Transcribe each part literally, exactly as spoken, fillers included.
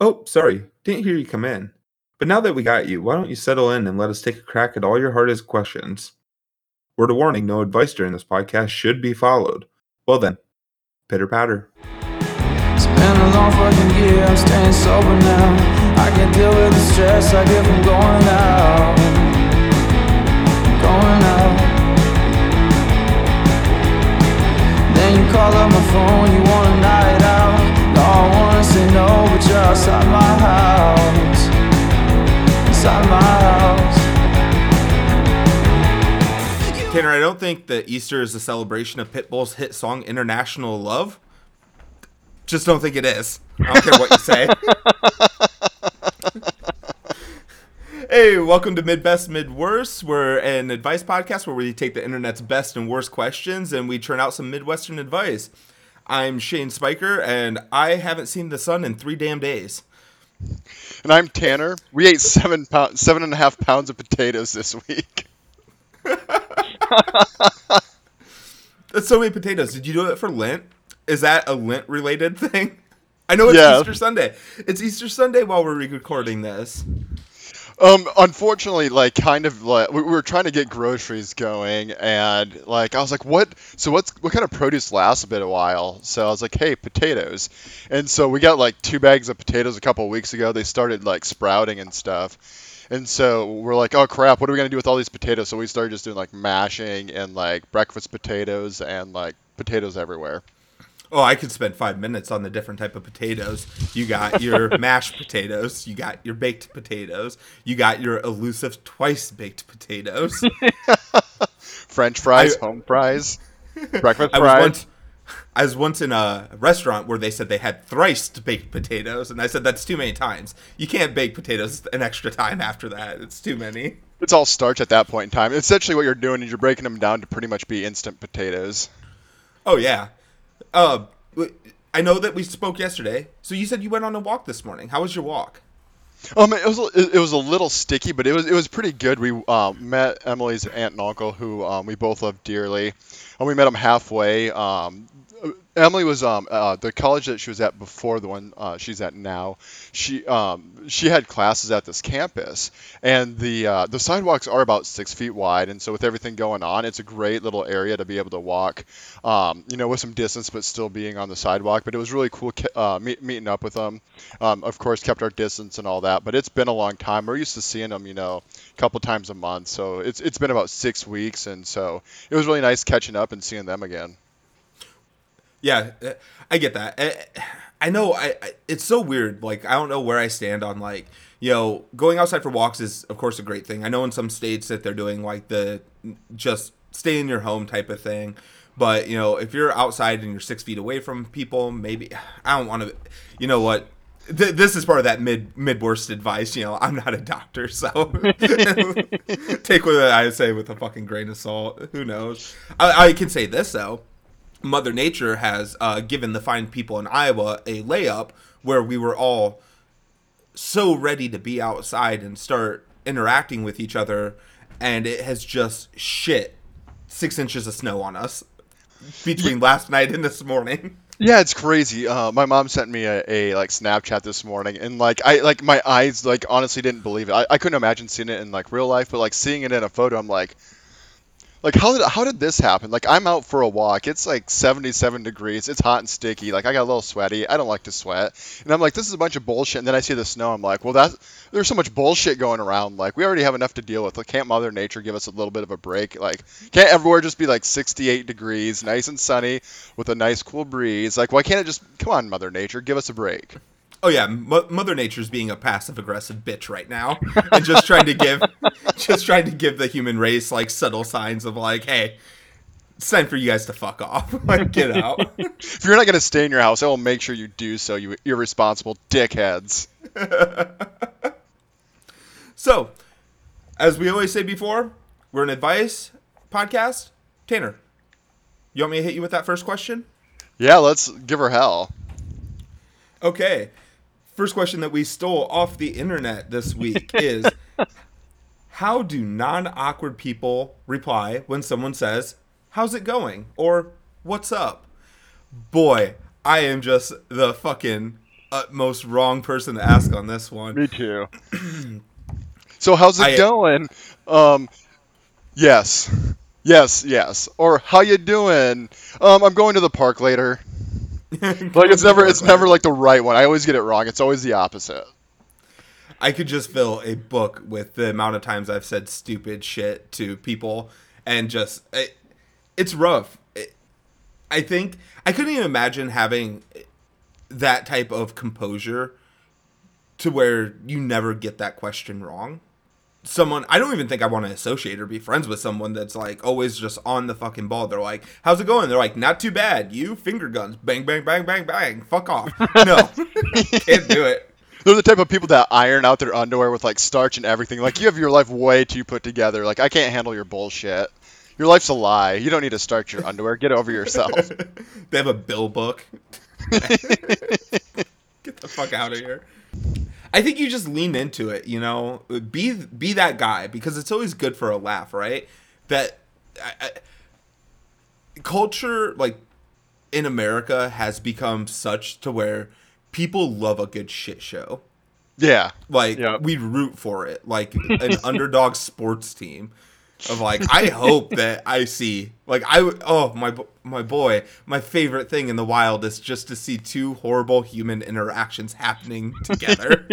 Oh, sorry. Didn't hear you come in. But now that we got you, why don't you settle in and let us take a crack at all your hardest questions? Word of warning, no advice during this podcast should be followed. Well then, pitter-patter. It's been a long fucking year, I'm staying sober now. I can deal with the stress I get from going out. Going out. Then you call up my phone, you want a night out. I wanna say no, but you're outside my house. Inside my house. Tanner, I don't think that Easter is a celebration of Pitbull's hit song International Love. Just don't think it is. I don't care what you say. Hey, welcome to Mid Best Mid Worst. We're an advice podcast where we take the internet's best and worst questions and we churn out some Midwestern advice. I'm Shane Spiker, and I haven't seen the sun in three damn days. And I'm Tanner. We ate seven pound, seven and a half pounds of potatoes this week. That's so many potatoes. Did you do it for Lent? Is that a Lent-related thing? I know it's yeah. Easter Sunday. It's Easter Sunday while we're recording this. Um, unfortunately, like, kind of, like, we were trying to get groceries going, and, like, I was like, what, so what's, what kind of produce lasts a bit a while? So I was like, hey, potatoes. And so we got, like, two bags of potatoes a couple of weeks ago. They started, like, sprouting and stuff. And so we're like, oh, crap, what are we going to do with all these potatoes? So we started just doing, like, mashing and, like, breakfast potatoes and, like, potatoes everywhere. Oh, I could spend five minutes on the different type of potatoes. You got your mashed potatoes. You got your baked potatoes. You got your elusive twice-baked potatoes. French fries, I, home fries, breakfast I fries. Was once, I was once in a restaurant where they said they had thrice-baked potatoes, and I said that's too many times. You can't bake potatoes an extra time after that. It's too many. It's all starch at that point in time. Essentially what you're doing is you're breaking them down to pretty much be instant potatoes. Oh, yeah. Uh, I know that we spoke yesterday. So you said you went on a walk this morning. How was your walk? Um, it was it was a little sticky, but it was it was pretty good. We uh, met Emily's aunt and uncle, who um, we both love dearly, and we met them halfway. Um, Emily was um uh, the college that she was at before the one uh, she's at now. She um she had classes at this campus, and the uh, the sidewalks are about six feet wide, and so with everything going on, it's a great little area to be able to walk, um you know, with some distance but still being on the sidewalk. But it was really cool uh, meet, meeting up with them. Um, of course, kept our distance and all that. That, but it's been a long time. We're used to seeing them, you know, a couple times a month. So it's it's been about six weeks, and so it was really nice catching up and seeing them again. Yeah, I get that. I, I know. I, I it's so weird. Like, I don't know where I stand on, like, you know, going outside for walks is of course a great thing. I know in some states that they're doing like the just stay in your home type of thing. But, you know, if you're outside and you're six feet away from people, maybe I don't want to. You know what? This is part of that mid mid worst advice. You know, I'm not a doctor, so take what I say with a fucking grain of salt. Who knows? I, I can say this though: Mother Nature has uh, given the fine people in Iowa a layup where we were all so ready to be outside and start interacting with each other, and it has just shit six inches of snow on us between last night and this morning. Yeah, it's crazy. Uh, my mom sent me a, a like Snapchat this morning, and like I like my eyes like honestly didn't believe it. I, I couldn't imagine seeing it in like real life, but like seeing it in a photo, I'm like, like how did how did this happen? Like, I'm out for a walk. It's like seventy-seven degrees. It's hot and sticky. Like, I got a little sweaty. I don't like to sweat, and I'm like, this is a bunch of bullshit. And then I see the snow. I'm like, well, that there's so much bullshit going around. Like, we already have enough to deal with. Like, can't Mother Nature give us a little bit of a break? Like, can't everywhere just be like sixty-eight degrees, nice and sunny, with a nice cool breeze? Like, why can't it just come on, Mother Nature, give us a break? Oh yeah, M- Mother Nature's being a passive-aggressive bitch right now, and just trying to give, just trying to give the human race like subtle signs of like, hey, it's time for you guys to fuck off, like get out. If you're not gonna stay in your house, I will make sure you do so, you irresponsible dickheads. So, as we always say before, we're an advice podcast. Tanner, you want me to hit you with that first question? Yeah, let's give her hell. Okay. First question that we stole off the internet this week is, how do non-awkward people reply when someone says, how's it going? Or, what's up? Boy, I am just the fucking utmost wrong person to ask on this one. Me too. So how's it I, going? Um, yes. Yes, yes. Or how you doing? Um, I'm going to the park later. Like it's never it's never like the right one. I always get it wrong. It's always the opposite. I could just fill a book with the amount of times I've said stupid shit to people, and just it, it's rough. It, I think I couldn't even imagine having that type of composure to where you never get that question wrong. Someone, I don't even think I want to associate or be friends with someone that's like always just on the fucking ball. They're like, how's it going? They're like, not too bad. You finger guns. Bang, bang, bang, bang, bang. Fuck off. No. Can't do it. They're the type of people that iron out their underwear with like starch and everything. Like, you have your life way too put together. Like, I can't handle your bullshit. Your life's a lie. You don't need to starch your underwear. Get over yourself. They have a bill book. Get the fuck out of here. I think you just lean into it, you know, be be that guy, because it's always good for a laugh, right? That I, I, culture, like, in America has become such to where people love a good shit show. Yeah. Like, yep. We root for it, like an underdog sports team of, like, I hope that I see, like, I, oh, my, my boy, my favorite thing in the wild is just to see two horrible human interactions happening together.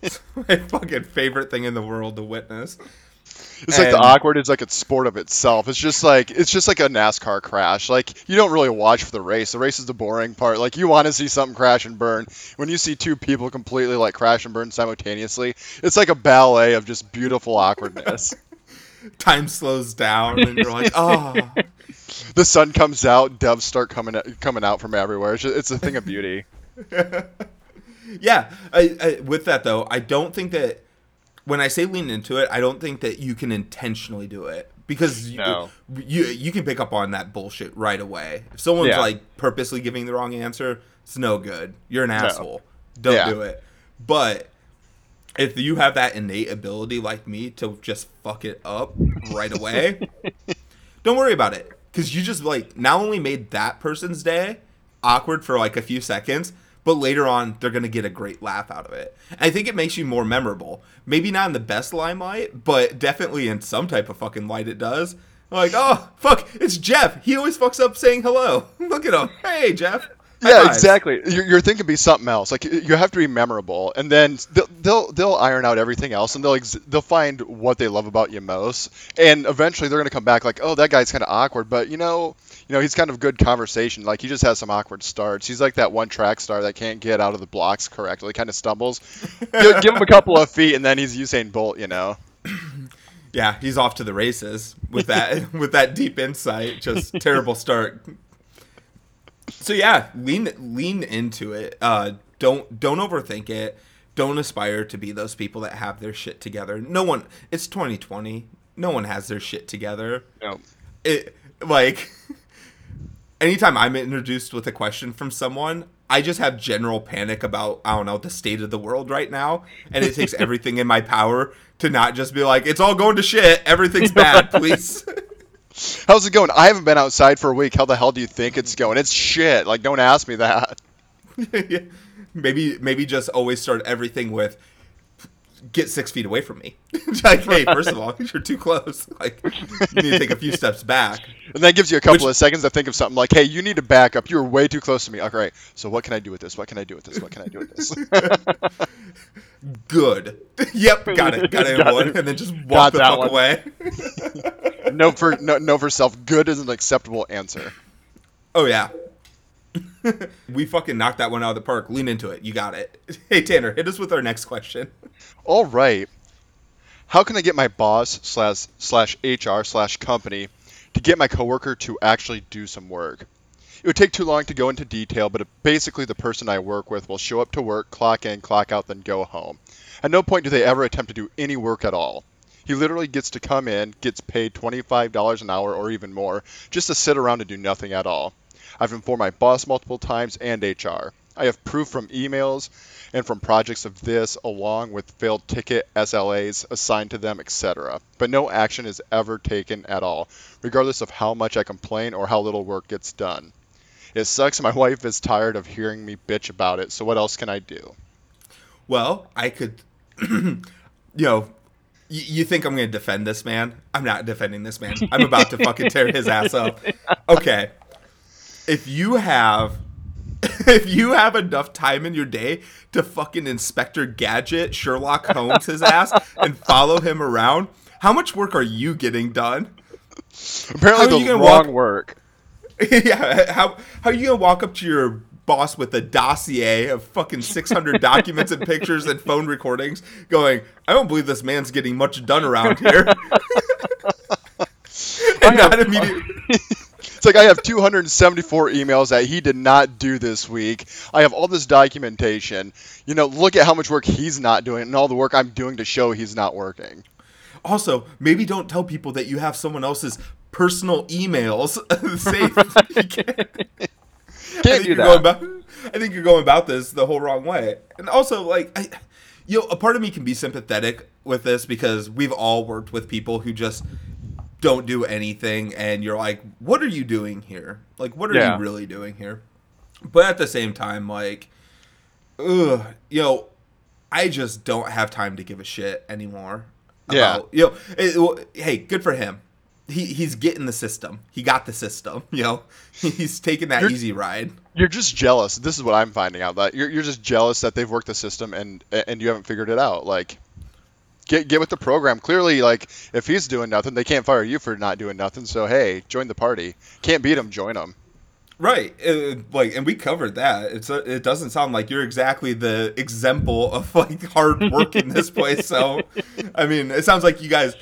It's my fucking favorite thing in the world to witness. It's and, like the awkward, it's like a sport of itself. It's just like, it's just like a NASCAR crash. Like, you don't really watch for the race. The race is the boring part. Like, you want to see something crash and burn. When you see two people completely like crash and burn simultaneously, it's like a ballet of just beautiful awkwardness. Time slows down, and you're like, oh. The sun comes out, doves start coming out, coming out from everywhere. It's, just, it's a thing of beauty. Yeah. I, I, with that, though, I don't think that when I say lean into it, I don't think that you can intentionally do it. Because you, no. you, you can pick up on that bullshit right away. If someone's, yeah. like, purposely giving the wrong answer, it's no good. You're an asshole. No. Don't yeah. do it. But if you have that innate ability like me to just fuck it up right away, don't worry about it. Because you just, like, not only made that person's day awkward for, like, a few seconds, but later on they're going to get a great laugh out of it. And I think it makes you more memorable. Maybe not in the best limelight, but definitely in some type of fucking light it does. Like, oh, fuck, it's Jeff. He always fucks up saying hello. Look at him. Hey, Jeff. Yeah, exactly. Your, your thing could be something else. Like, you have to be memorable, and then they'll they'll, they'll iron out everything else, and they'll ex- they'll find what they love about you most, and eventually they're gonna come back like, oh, that guy's kind of awkward, but you know, you know, he's kind of good conversation. Like, he just has some awkward starts. He's like that one track star that can't get out of the blocks correctly, kind of stumbles. give, give him a couple of feet, and then he's Usain Bolt, you know. Yeah, he's off to the races with that with that deep insight. Just terrible start. So yeah, lean lean into it. Uh, don't don't overthink it. Don't aspire to be those people that have their shit together. No one. It's twenty twenty. No one has their shit together. No. It like anytime I'm introduced with a question from someone, I just have general panic about, I don't know, the state of the world right now, and it takes everything in my power to not just be like, it's all going to shit. Everything's bad. Please. How's it going? I haven't been outside for a week. How the hell do you think it's going? It's shit. Like, don't ask me that. Yeah. Maybe maybe just always start everything with, get six feet away from me. Like, right. Hey, first of all, you're too close. Like, you need to take a few steps back. And that gives you a couple Which, of seconds to think of something like, hey, you need to back up. You were way too close to me. All right, so what can I do with this? What can I do with this? What can I do with this? Good. Yep, got it. Got it in one. And then just walk got the fuck one. away. no, for, no, no for self. Good is an acceptable answer. Oh, yeah. We fucking knocked that one out of the park. Lean into it. You got it. Hey, Tanner, hit us with our next question. All right. How can I get my boss slash slash H R slash company to get my coworker to actually do some work? It would take too long to go into detail, but basically the person I work with will show up to work, clock in, clock out, then go home. At no point do they ever attempt to do any work at all. He literally gets to come in, gets paid twenty-five dollars an hour or even more, just to sit around and do nothing at all. I've informed my boss multiple times and H R. I have proof from emails and from projects of this, along with failed ticket S L As assigned to them, et cetera. But no action is ever taken at all, regardless of how much I complain or how little work gets done. It sucks. My wife is tired of hearing me bitch about it. So what else can I do? Well, I could, you know, you, you think I'm going to defend this man? I'm not defending this man. I'm about to fucking tear his ass up. Okay. If you have, if you have enough time in your day to fucking Inspector Gadget, Sherlock Holmes his ass, and follow him around, how much work are you getting done? Apparently the wrong walk... work. Yeah. How, how are you going to walk up to your boss with a dossier of fucking six hundred documents and pictures and phone recordings going, I don't believe this man's getting much done around here. And not immediately... It's like I have two hundred seventy-four emails that he did not do this week. I have all this documentation. You know, look at how much work he's not doing and all the work I'm doing to show he's not working. Also, maybe don't tell people that you have someone else's personal emails saved. Can't do that. About, I think you're going about this the whole wrong way. And also, like, I, you know, a part of me can be sympathetic with this because we've all worked with people who just don't do anything. And you're like, what are you doing here? Like, what are yeah. you really doing here? But at the same time, like, ugh, you know, I just don't have time to give a shit anymore. About, yeah. You know, it, well, hey, good for him. He he's getting the system. He got the system. You know, he's taking that you're, easy ride. You're just jealous. This is what I'm finding out. That you're you're just jealous that they've worked the system and and you haven't figured it out. Like, get get with the program. Clearly, like if he's doing nothing, they can't fire you for not doing nothing. So hey, join the party. Can't beat him. Join him. Right. It, like, and we covered that. It's a, it doesn't sound like you're exactly the example of like hard work in this place. So, I mean, it sounds like you guys.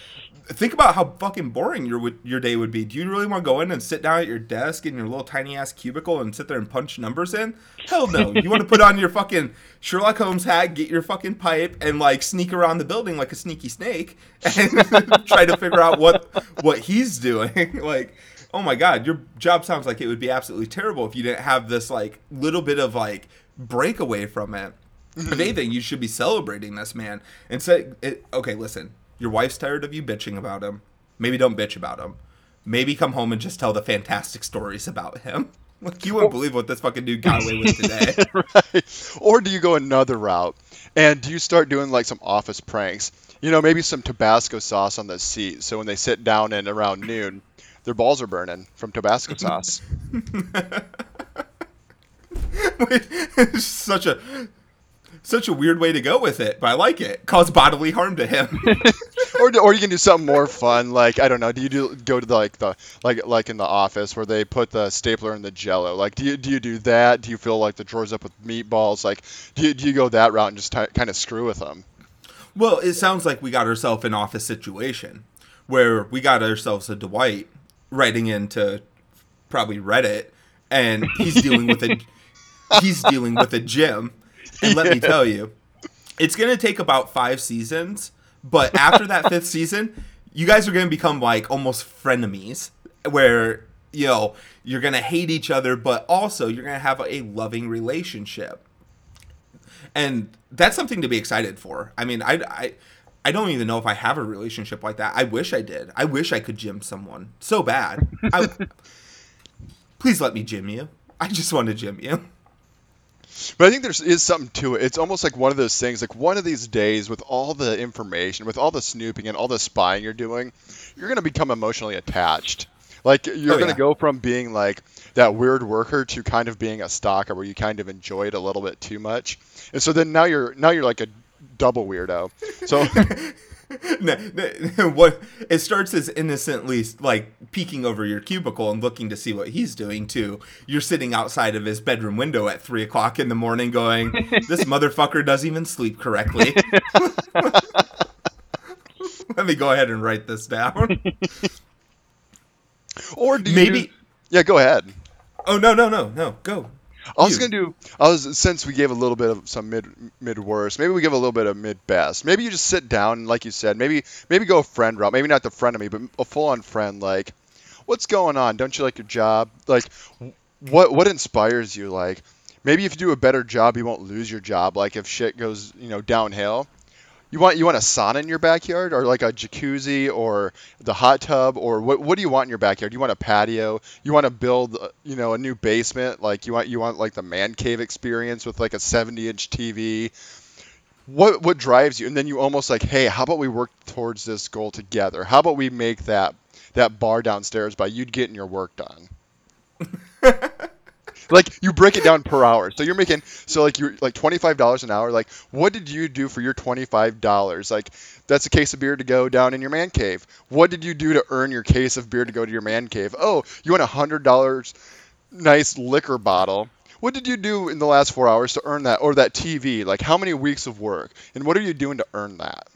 Think about how fucking boring your your day would be. Do you really want to go in and sit down at your desk in your little tiny-ass cubicle and sit there and punch numbers in? Hell no. You want to put on your fucking Sherlock Holmes hat, get your fucking pipe, and, like, sneak around the building like a sneaky snake and try to figure out what what he's doing. Like, oh, my God, your job sounds like it would be absolutely terrible if you didn't have this, like, little bit of, like, breakaway from it. If anything, you should be celebrating this, man. And so, it, okay, listen. Your wife's tired of you bitching about him. Maybe don't bitch about him. Maybe come home and just tell the fantastic stories about him. Like, you wouldn't believe what this fucking dude got away with today. Right. Or do you go another route and do you start doing like some office pranks? You know, maybe some Tabasco sauce on the seat. So when they sit down and around noon, their balls are burning from Tabasco sauce. Wait, it's such a... Such a weird way to go with it, but I like it. Cause bodily harm to him. or, or you can do something more fun, like I don't know. Do you do go to the, like the like like in the office where they put the stapler in the Jello? Like, do you do you do that? Do you fill like the drawers up with meatballs? Like, do you, do you go that route and just t- kind of screw with them? Well, it sounds like we got ourselves an office situation where we got ourselves a Dwight writing into probably Reddit, and he's dealing with a he's dealing with a Jim. And let yeah. me tell you, it's going to take about five seasons, but after that fifth season, you guys are going to become like almost frenemies where, you know, you're going to hate each other, but also you're going to have a loving relationship. And that's something to be excited for. I mean, I, I, I don't even know if I have a relationship like that. I wish I did. I wish I could gym someone so bad. I, please let me gym you. I just want to gym you. But I think there is something to it. It's almost like one of those things, like one of these days with all the information, with all the snooping and all the spying you're doing, you're going to become emotionally attached. Like you're oh, going to yeah. go from being like that weird worker to kind of being a stalker where you kind of enjoy it a little bit too much. And so then now you're now you're like a double weirdo. So no, no, what it starts as innocently like peeking over your cubicle and looking to see what he's doing too. You're sitting outside of his bedroom window at three o'clock in the morning going, this motherfucker doesn't even sleep correctly. Let me go ahead and write this down. Or do maybe you do... yeah go ahead oh no no no no go I was you. gonna do. I was since we gave a little bit of some mid mid worst. Maybe we give a little bit of mid best. Maybe you just sit down, and like you said. Maybe maybe go a friend route. Maybe not the friend of me, but a full on friend. Like, what's going on? Don't you like your job? Like, what what inspires you? Like, maybe if you do a better job, you won't lose your job. Like, if shit goes you know downhill, You want you want a sauna in your backyard, or like a jacuzzi, or the hot tub, or what? What do you want in your backyard? You want a patio? You want to build, you know, a new basement? Like you want you want like the man cave experience with like a seventy inch T V. What what drives you? And then you almost like, hey, how about we work towards this goal together? How about we make that that bar downstairs by you getting your work done? Like you break it down per hour. So you're making, so like you're like twenty-five dollars an hour. Like what did you do for your twenty-five dollars? Like that's a case of beer to go down in your man cave. What did you do to earn your case of beer to go to your man cave? Oh, you want a hundred dollars nice liquor bottle. What did you do in the last four hours to earn that? Or that T V? Like how many weeks of work? And what are you doing to earn that?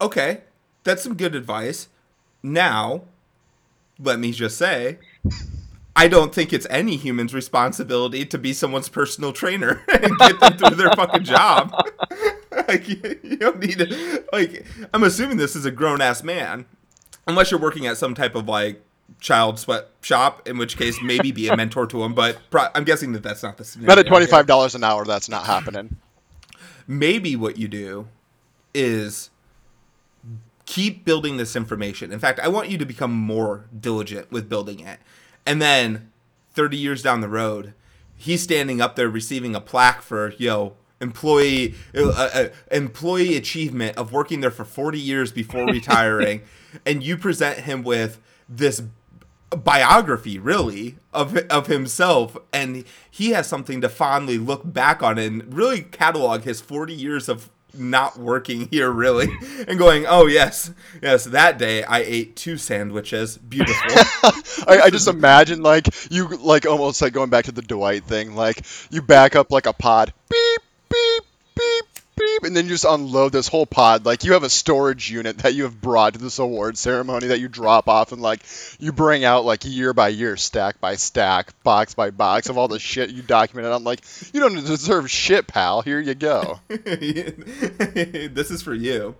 Okay. That's some good advice. Now, let me just say, I don't think it's any human's responsibility to be someone's personal trainer and get them through their fucking job. Like, you don't need to, like, I'm assuming this is a grown-ass man. Unless you're working at some type of, like, child sweat shop, in which case maybe be a mentor to him. But pro- I'm guessing that that's not the scenario. Not at twenty-five dollars an hour, that's not happening. Maybe what you do is keep building this information. In fact, I want you to become more diligent with building it. And then thirty years down the road, he's standing up there receiving a plaque for, you know, employee uh, uh, employee achievement of working there for forty years before retiring. And you present him with this biography, really, of of himself. And he has something to fondly look back on and really catalog his forty years of not working here, really, and going, oh yes, yes, that day I ate two sandwiches. Beautiful. I, I just imagine like you like almost like going back to the Dwight thing, like you back up like a pod, beep beep beep beep, and then you just unload this whole pod. Like you have a storage unit that you have brought to this award ceremony that you drop off, and like you bring out like year by year, stack by stack, box by box of all the shit you documented. I'm like, you don't deserve shit, pal. Here you go. This is for you.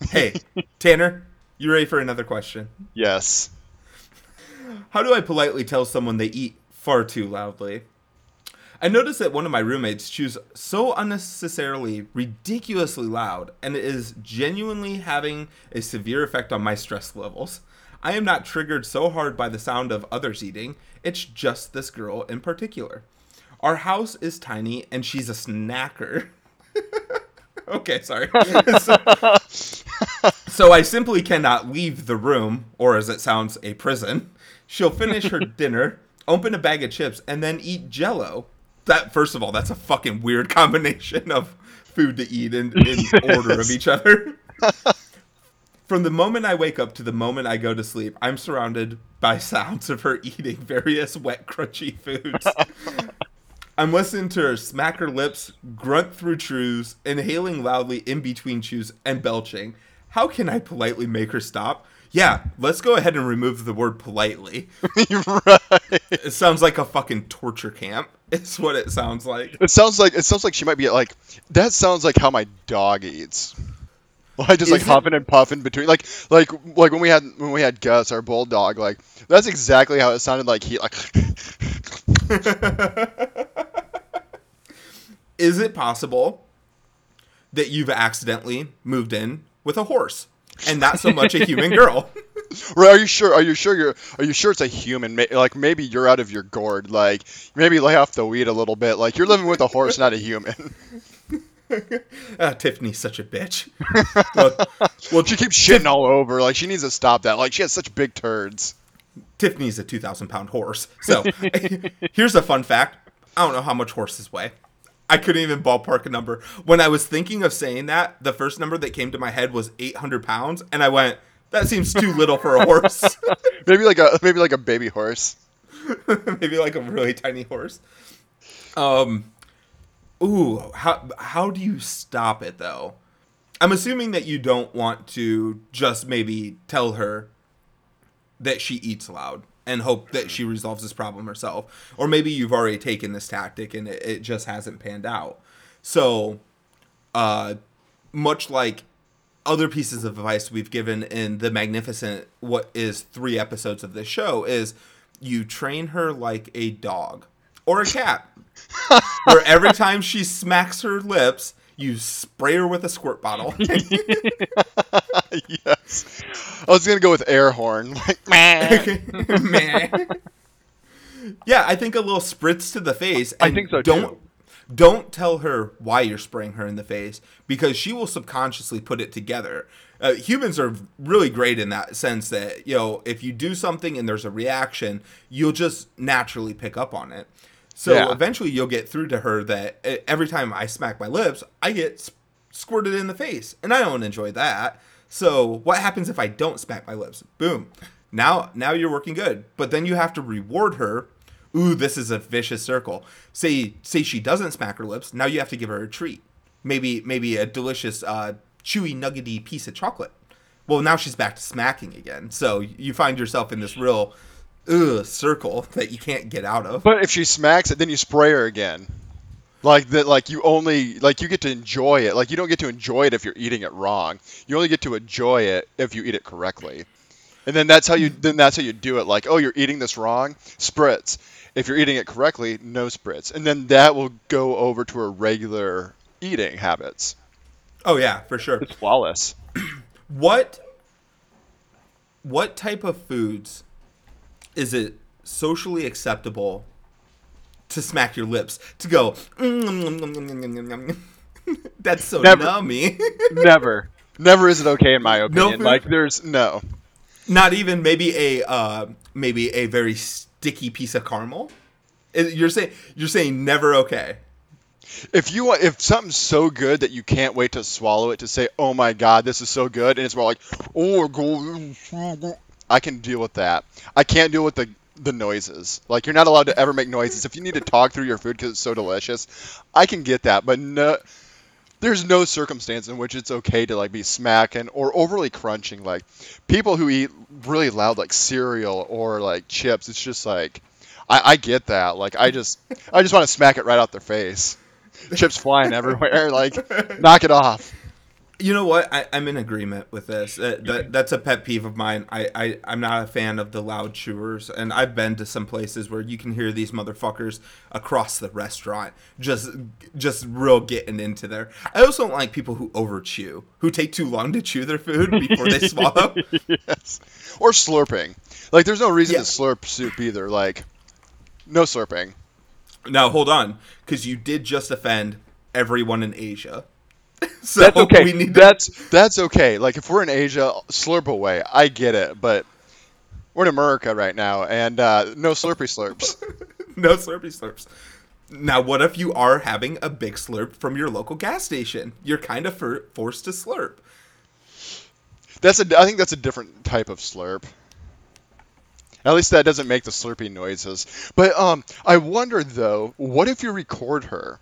Hey, Tanner, you ready for another question? Yes. How do I politely tell someone they eat far too loudly? I noticed that one of my roommates chews so unnecessarily, ridiculously loud, and it is genuinely having a severe effect on my stress levels. I am not triggered so hard by the sound of others eating. It's just this girl in particular. Our house is tiny, and she's a snacker. Okay, sorry. so, so I simply cannot leave the room, or as it sounds, a prison. She'll finish her dinner, open a bag of chips, and then eat Jell-O. That, first of all, that's a fucking weird combination of food to eat in, in yes. order of each other. From the moment I wake up to the moment I go to sleep, I'm surrounded by sounds of her eating various wet, crunchy foods. I'm listening to her smack her lips, grunt through chews, inhaling loudly in between chews, and belching. How can I politely make her stop? Yeah, let's go ahead and remove the word politely. Right. It sounds like a fucking torture camp. It's what it sounds like. It sounds like it sounds like she might be like, that sounds like how my dog eats. Well, I just Is like it? huffing and puffing between like like like when we had when we had Gus, our bulldog, like that's exactly how it sounded like he like Is it possible that you've accidentally moved in with a horse? And not so much a human girl. Right? Are you sure? Are you sure you're? Are you sure it's a human? Like maybe you're out of your gourd. Like maybe lay off the weed a little bit. Like you're living with a horse, not a human. Ah, Tiffany's such a bitch. Well, well, she keeps shitting Tiff- all over. Like she needs to stop that. Like she has such big turds. Tiffany's a two thousand pound horse. So here's a fun fact. I don't know how much horses weigh. I couldn't even ballpark a number. When I was thinking of saying that, the first number that came to my head was eight hundred pounds, and I went, that seems too little for a horse. Maybe like a maybe like a baby horse. Maybe like a really tiny horse. Um, ooh, how how do you stop it, though? I'm assuming that you don't want to just maybe tell her that she eats loud and hope that she resolves this problem herself. Or maybe you've already taken this tactic and it, it just hasn't panned out. So, uh, much like other pieces of advice we've given in the magnificent, what is three episodes of this show, is you train her like a dog or a cat. Where every time she smacks her lips, You spray her with a squirt bottle. Yes. I was going to go with air horn. Like, meh. Meh. Yeah, I think a little spritz to the face. And I think so, don't, too. Don't tell her why you're spraying her in the face, because she will subconsciously put it together. Uh, humans are really great in that sense that, you know, if you do something and there's a reaction, you'll just naturally pick up on it. So yeah. Eventually you'll get through to her that every time I smack my lips, I get squirted in the face, and I don't enjoy that. So what happens if I don't smack my lips? Boom. Now, now you're working good. But then you have to reward her. Ooh, this is a vicious circle. Say, say she doesn't smack her lips. Now you have to give her a treat. Maybe, maybe a delicious, uh, chewy, nuggety piece of chocolate. Well, now she's back to smacking again. So you find yourself in this real... Ugh, circle that you can't get out of. But if she smacks it, then you spray her again. Like that, like you only, like you get to enjoy it. Like you don't get to enjoy it if you're eating it wrong. You only get to enjoy it if you eat it correctly. And then that's how you, then that's how you do it. Like, oh, you're eating this wrong, spritz. If you're eating it correctly, no spritz. And then that will go over to her regular eating habits. Oh yeah, for sure. It's flawless. What, what type of foods? Is it socially acceptable to smack your lips, to go, mm, mm, mm, mm, mm, mm. That's so never, nummy. Never. Never is it okay in my opinion. No, like there's no. Not even maybe a uh, maybe a very sticky piece of caramel. You're saying you're saying never okay. If you want, if something's so good that you can't wait to swallow it to say, oh my god, this is so good, and it's more like, oh god. I can deal with that. I can't deal with the, the noises. Like, you're not allowed to ever make noises. If you need to talk through your food because it's so delicious, I can get that. But no, there's no circumstance in which it's okay to, like, be smacking or overly crunching. Like, people who eat really loud, like, cereal or, like, chips, it's just, like, I, I get that. Like, I just I just want to smack it right out their face. Chips flying everywhere. Like, knock it off. You know what? I, I'm in agreement with this. Uh, that That's a pet peeve of mine. I, I, I'm not a fan of the loud chewers. And I've been to some places where you can hear these motherfuckers across the restaurant just just real getting into there. I also don't like people who over-chew, who take too long to chew their food before they swallow. Yes. Or slurping. Like, there's no reason yeah. to slurp soup either. Like, no slurping. Now, hold on, because you did just offend everyone in Asia. So that's okay. We need that's to... that's okay. Like, if we're in Asia, slurp away. I get it, but we're in America right now, and uh, no slurpy slurps. No slurpy slurps. Now, what if you are having a big slurp from your local gas station? You're kind of for, forced to slurp. That's a. I think that's a different type of slurp. At least that doesn't make the slurpy noises. But um, I wonder though, what if you record her?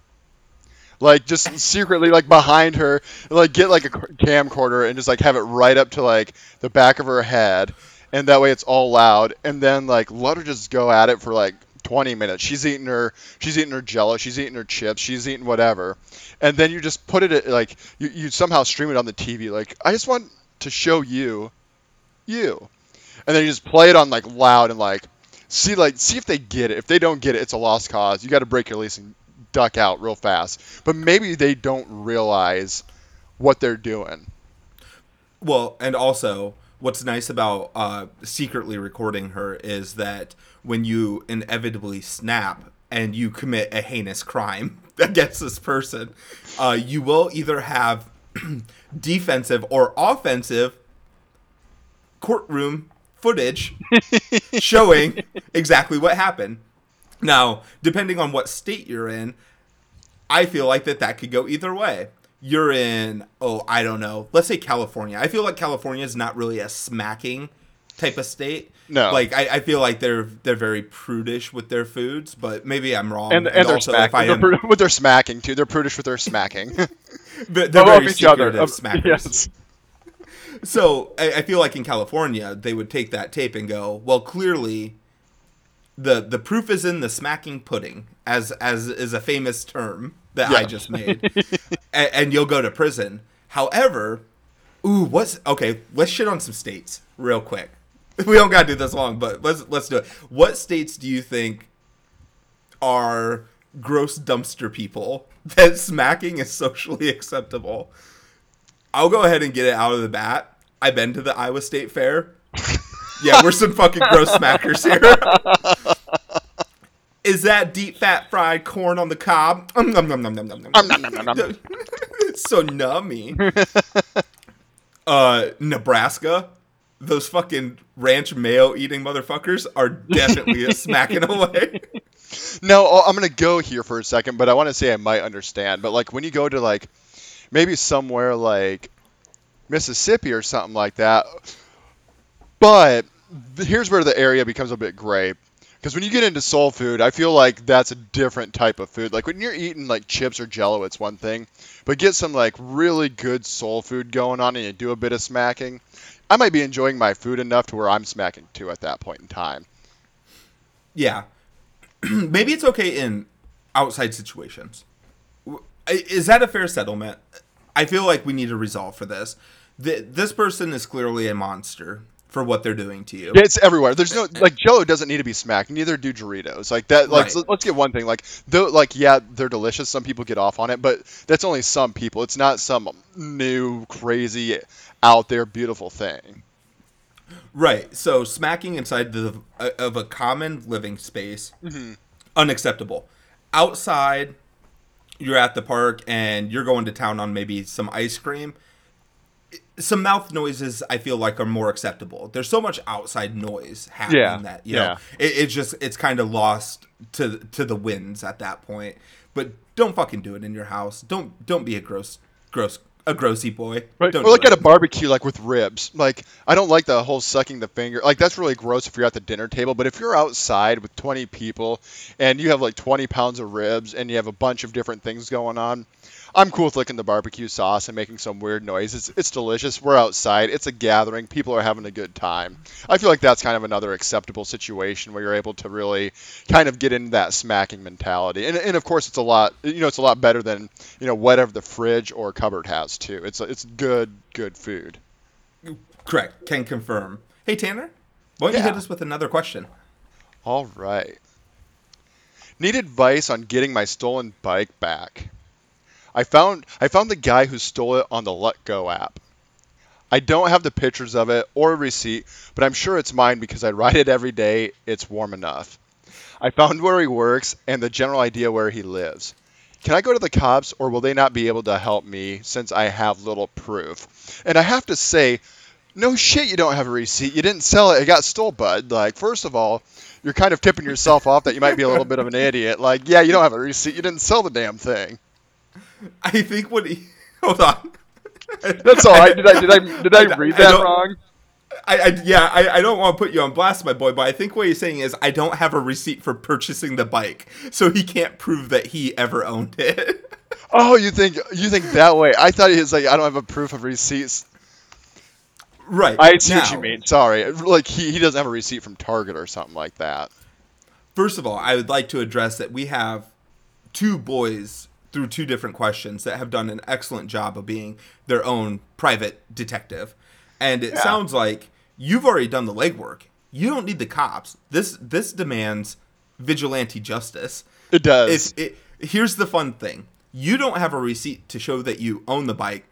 Like, just secretly, like, behind her, like, get, like, a camcorder and just, like, have it right up to, like, the back of her head. And that way it's all loud. And then, like, let her just go at it for, like, twenty minutes. She's eating her, she's eating her jello. She's eating her chips. She's eating whatever. And then you just put it, at, like, you, you somehow stream it on the T V. Like, I just want to show you, you. And then you just play it on, like, loud and, like, see, like, see if they get it. If they don't get it, it's a lost cause. You got to break your lease and duck out real fast, but maybe they don't realize what they're doing. Well, and also what's nice about uh secretly recording her is that when you inevitably snap and you commit a heinous crime against this person, uh you will either have defensive or offensive courtroom footage showing exactly what happened. Now, depending on what state you're in, I feel like that that could go either way. You're in, oh, I don't know, let's say California. I feel like California is not really a smacking type of state. No. Like, I, I feel like they're they're very prudish with their foods, but maybe I'm wrong. And, and, and they're also, smack- if I am, they're prudish with their smacking, too. They're prudish with their smacking. they're they're very each secretive other. Smackers. Yes. So, I, I feel like in California, they would take that tape and go, well, clearly... The the proof is in the smacking pudding, as as is a famous term that yeah. I just made, and, and you'll go to prison. However, ooh, what's okay? Let's shit on some states real quick. We don't gotta do this long, but let's let's do it. What states do you think are gross dumpster people that smacking is socially acceptable. I'll go ahead and get it out of the bat. I've been to the Iowa State Fair. Yeah, we're some fucking gross smackers here. Is that deep fat fried corn on the cob? Um, nom, nom, nom, nom, nom, nom. Um, nom, nom, nom, nom. It's so nummy. uh, Nebraska, those fucking ranch mayo eating motherfuckers are definitely a smacking away. No, I'm going to go here for a second, but I want to say I might understand. But like when you go to like maybe somewhere like Mississippi or something like that. But here's where the area becomes a bit gray. Because when you get into soul food, I feel like that's a different type of food. Like when you're eating like chips or Jell-O, it's one thing. But get some like really good soul food going on and you do a bit of smacking. I might be enjoying my food enough to where I'm smacking too at that point in time. Yeah. Maybe it's okay in outside situations. Is that a fair settlement? I feel like we need a resolve for this. This person is clearly a monster for what they're doing to you. It's everywhere. There's no, like, Jell-O doesn't need to be smacked. Neither do Doritos. Like that. Like, right. Let's get one thing. Like, though, like, yeah, they're delicious. Some people get off on it, but that's only some people. It's not some new, crazy, out there, beautiful thing. Right. So smacking inside the, of a common living space, mm-hmm. unacceptable. Outside, you're at the park and you're going to town on maybe some ice cream. Some mouth noises I feel like are more acceptable. There's so much outside noise happening yeah, that you yeah. know it, it just it's kind of lost to to the winds at that point. But don't fucking do it in your house. Don't don't be a gross gross a grossy boy. Right. Don't or like it. At a barbecue, like with ribs. Like I don't like the whole sucking the finger. Like that's really gross if you're at the dinner table. But if you're outside with twenty people and you have like twenty pounds of ribs and you have a bunch of different things going on. I'm cool with licking the barbecue sauce and making some weird noise. It's it's delicious. We're outside. It's a gathering. People are having a good time. I feel like that's kind of another acceptable situation where you're able to really kind of get into that smacking mentality. And and of course it's a lot you know it's a lot better than you know whatever the fridge or cupboard has too. It's it's good good food. Correct. Can confirm. Hey Tanner, why don't yeah. you hit us with another question? All right. Need advice on getting my stolen bike back. I found I found the guy who stole it on the Let Go app. I don't have the pictures of it or a receipt, but I'm sure it's mine because I ride it every day. It's warm enough. I found where he works and the general idea where he lives. Can I go to the cops or will they not be able to help me since I have little proof? And I have to say, no shit, you don't have a receipt. You didn't sell it. It got stole, bud. Like, first of all, you're kind of tipping yourself off that you might be a little bit of an idiot. Like, yeah, you don't have a receipt. You didn't sell the damn thing. I think what he... Hold on. That's all right. Did I, did I, did I read that I wrong? I, I Yeah, I, I don't want to put you on blast, my boy, but I think what he's saying is I don't have a receipt for purchasing the bike, so he can't prove that he ever owned it. Oh, you think you think that way. I thought he was like, I don't have a proof of receipts. Right. I see now, what you mean. Sorry. Like, he, he doesn't have a receipt from Target or something like that. First of all, I would like to address that we have two boys through two different questions that have done an excellent job of being their own private detective. And it yeah. sounds like you've already done the legwork. You don't need the cops. This this demands vigilante justice. It does. It, it, here's the fun thing. You don't have a receipt to show that you own the bike.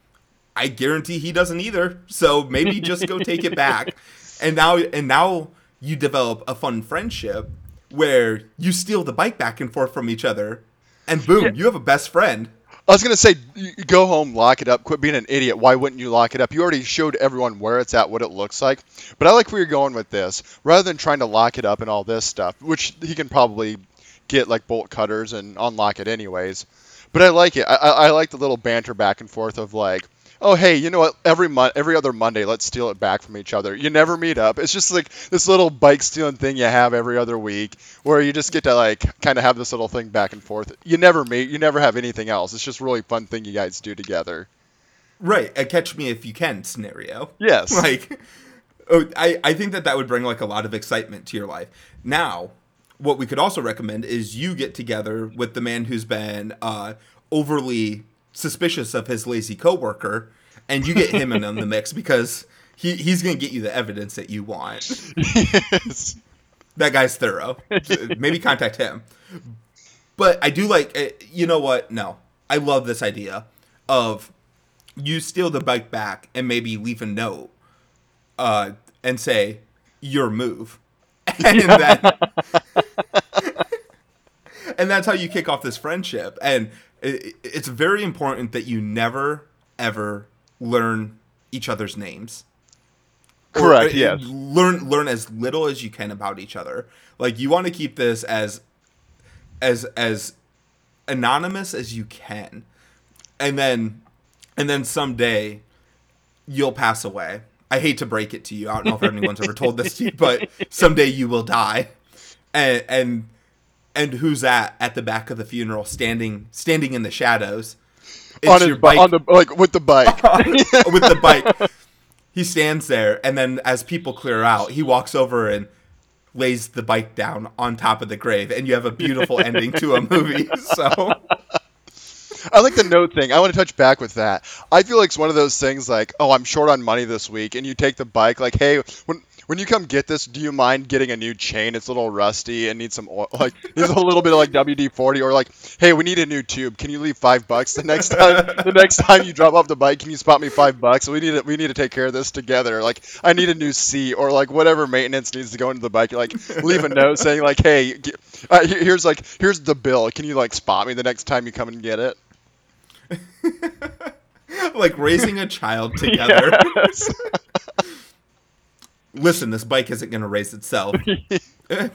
I guarantee he doesn't either. So maybe just go take it back. And now and now you develop a fun friendship where you steal the bike back and forth from each other. And boom, you have a best friend. I was going to say, go home, lock it up, quit being an idiot. Why wouldn't you lock it up? You already showed everyone where it's at, what it looks like. But I like where you're going with this. Rather than trying to lock it up and all this stuff, which he can probably get like bolt cutters and unlock it anyways. But I like it. I, I like the little banter back and forth of like, oh, hey, you know what? Every month, every other Monday, let's steal it back from each other. You never meet up. It's just like this little bike stealing thing you have every other week where you just get to like kind of have this little thing back and forth. You never meet. You never have anything else. It's just a really fun thing you guys do together. Right. A catch me if you can scenario. Yes. Like, oh, I, I think that that would bring like a lot of excitement to your life. Now, what we could also recommend is you get together with the man who's been uh, overly suspicious of his lazy coworker, and you get him in on the mix because he, he's going to get you the evidence that you want. Yes. That guy's thorough. Maybe contact him. But I do like, you know what? No, I love this idea of you steal the bike back and maybe leave a note uh, and say, your move. And, that, and that's how you kick off this friendship. And it, it's very important that you never, ever learn each other's names. Correct, or, yes. Learn, learn as little as you can about each other. Like, you want to keep this as... as as anonymous as you can, and then and then someday you'll pass away. I hate to break it to you. I don't know if anyone's ever told this to you, but someday you will die, and and and who's that at the back of the funeral, standing standing in the shadows? It's on his, your bike, on the, like with the bike, with the bike. He stands there, and then as people clear out, he walks over and lays the bike down on top of the grave, and you have a beautiful ending to a movie. So I like the note thing. I want to touch back with that. I feel like it's one of those things like, oh, I'm short on money this week, and you take the bike like, hey, when when you come get this, do you mind getting a new chain? It's a little rusty and needs some oil, like needs a little bit of like W D forty, or like, hey, we need a new tube. Can you leave five bucks the next time? The next time you drop off the bike, can you spot me five bucks? We need to, we need to take care of this together. Like, I need a new seat, or like whatever maintenance needs to go into the bike. You're like, leave a note saying like, hey, get, uh, here's like here's the bill. Can you like spot me the next time you come and get it? Like raising a child together. Yes. Listen, this bike isn't going to race itself. I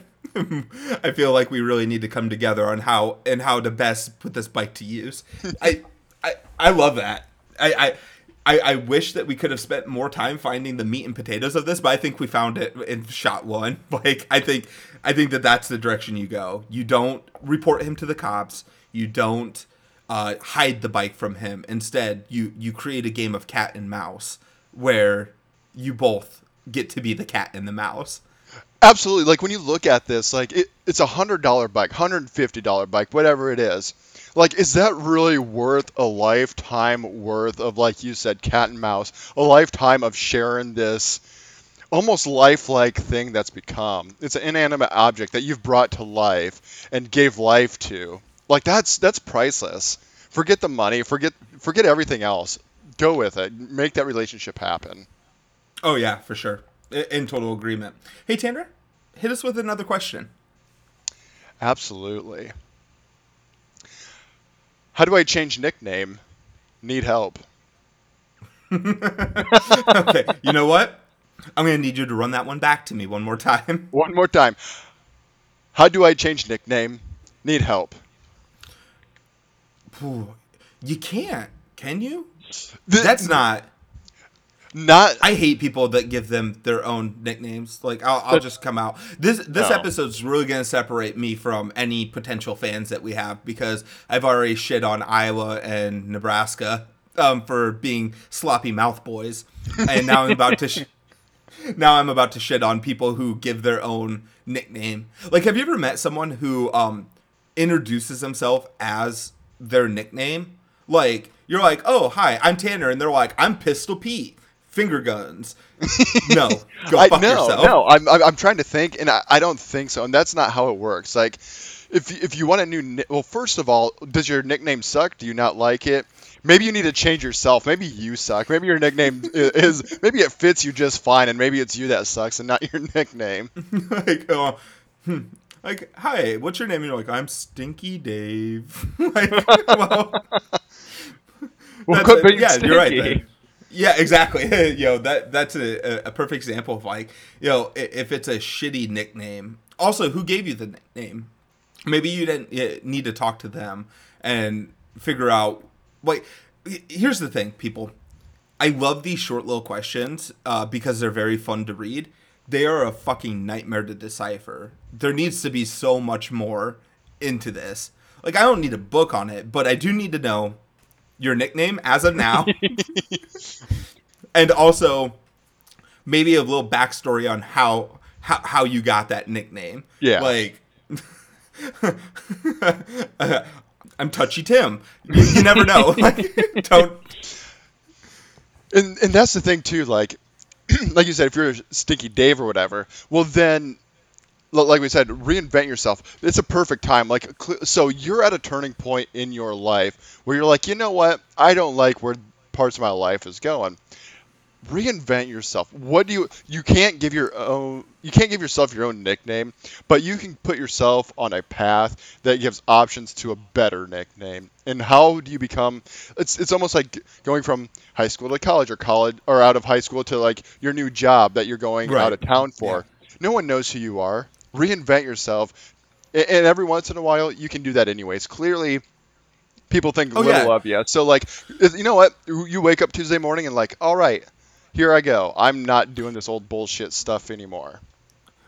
feel like we really need to come together on how and how to best put this bike to use. I, I, I love that. I, I, I wish that we could have spent more time finding the meat and potatoes of this, but I think we found it in shot one. Like, I think, I think that that's the direction you go. You don't report him to the cops. You don't uh, hide the bike from him. Instead, you you create a game of cat and mouse where you both get to be the cat and the mouse. Absolutely. Like, when you look at this, like it, it's a hundred dollar bike, one hundred fifty dollars bike, whatever it is. Like, is that really worth a lifetime worth of, like you said, cat and mouse, a lifetime of sharing this almost lifelike thing that's become? It's an inanimate object that you've brought to life and gave life to. Like, that's, that's priceless. Forget the money, forget, forget everything else. Go with it. Make that relationship happen. Oh, yeah, for sure. In total agreement. Hey, Tanner, hit us with another question. Absolutely. How do I change nickname? Need help. Okay, you know what? I'm going to need you to run that one back to me one more time. One more time. How do I change nickname? Need help. Ooh, you can't, can you? The, That's not... Not, I hate people that give them their own nicknames. Like, I'll, I'll just come out. This this no. episode's really going to separate me from any potential fans that we have, because I've already shit on Iowa and Nebraska um, for being sloppy mouth boys, and now I'm about to sh- now I'm about to shit on people who give their own nickname. Like, have you ever met someone who um, introduces themselves as their nickname? Like, you're like, oh hi, I'm Tanner, and they're like, I'm Pistol Pete. Finger guns. No, go I, fuck no, yourself. No, I'm I'm trying to think, and I, I don't think so. And that's not how it works. Like, if if you want a new, well, first of all, does your nickname suck? Do you not like it? Maybe you need to change yourself. Maybe you suck. Maybe your nickname is, is maybe it fits you just fine, and maybe it's you that sucks and not your nickname. Like, oh, hmm. Like, hi, what's your name? And you're like, I'm Stinky Dave. Like, well, well that's a, yeah, stinky. You're right then. Yeah, exactly. Yo, that that's a, a perfect example of, like, you know, if it's a shitty nickname. Also, who gave you the nickname? Maybe you didn't need to talk to them and figure out. Like, here's the thing, people. I love these short little questions uh, because they're very fun to read. They are a fucking nightmare to decipher. There needs to be so much more into this. Like, I don't need a book on it, but I do need to know your nickname as of now. And also maybe a little backstory on how how, how you got that nickname. Yeah. Like, uh, I'm Touchy Tim. You, you never know. Like, don't. And and that's the thing too. Like, like you said, if you're Stinky Dave or whatever, well then like we said, reinvent yourself. It's a perfect time. Like, so you're at a turning point in your life where you're like, you know what? I don't like where parts of my life is going. Reinvent yourself. What do you? You can't give your own. You can't give yourself your own nickname, but you can put yourself on a path that gives options to a better nickname. And how do you become? It's it's almost like going from high school to college, or college, or out of high school to like your new job that you're going right. out of town for. Yeah. No one knows who you are. Reinvent yourself, and every once in a while you can do that anyways. Clearly. People think oh, little yeah. of you. So, like, you know what? You wake up Tuesday morning and, like, all right, here I go. I'm not doing this old bullshit stuff anymore.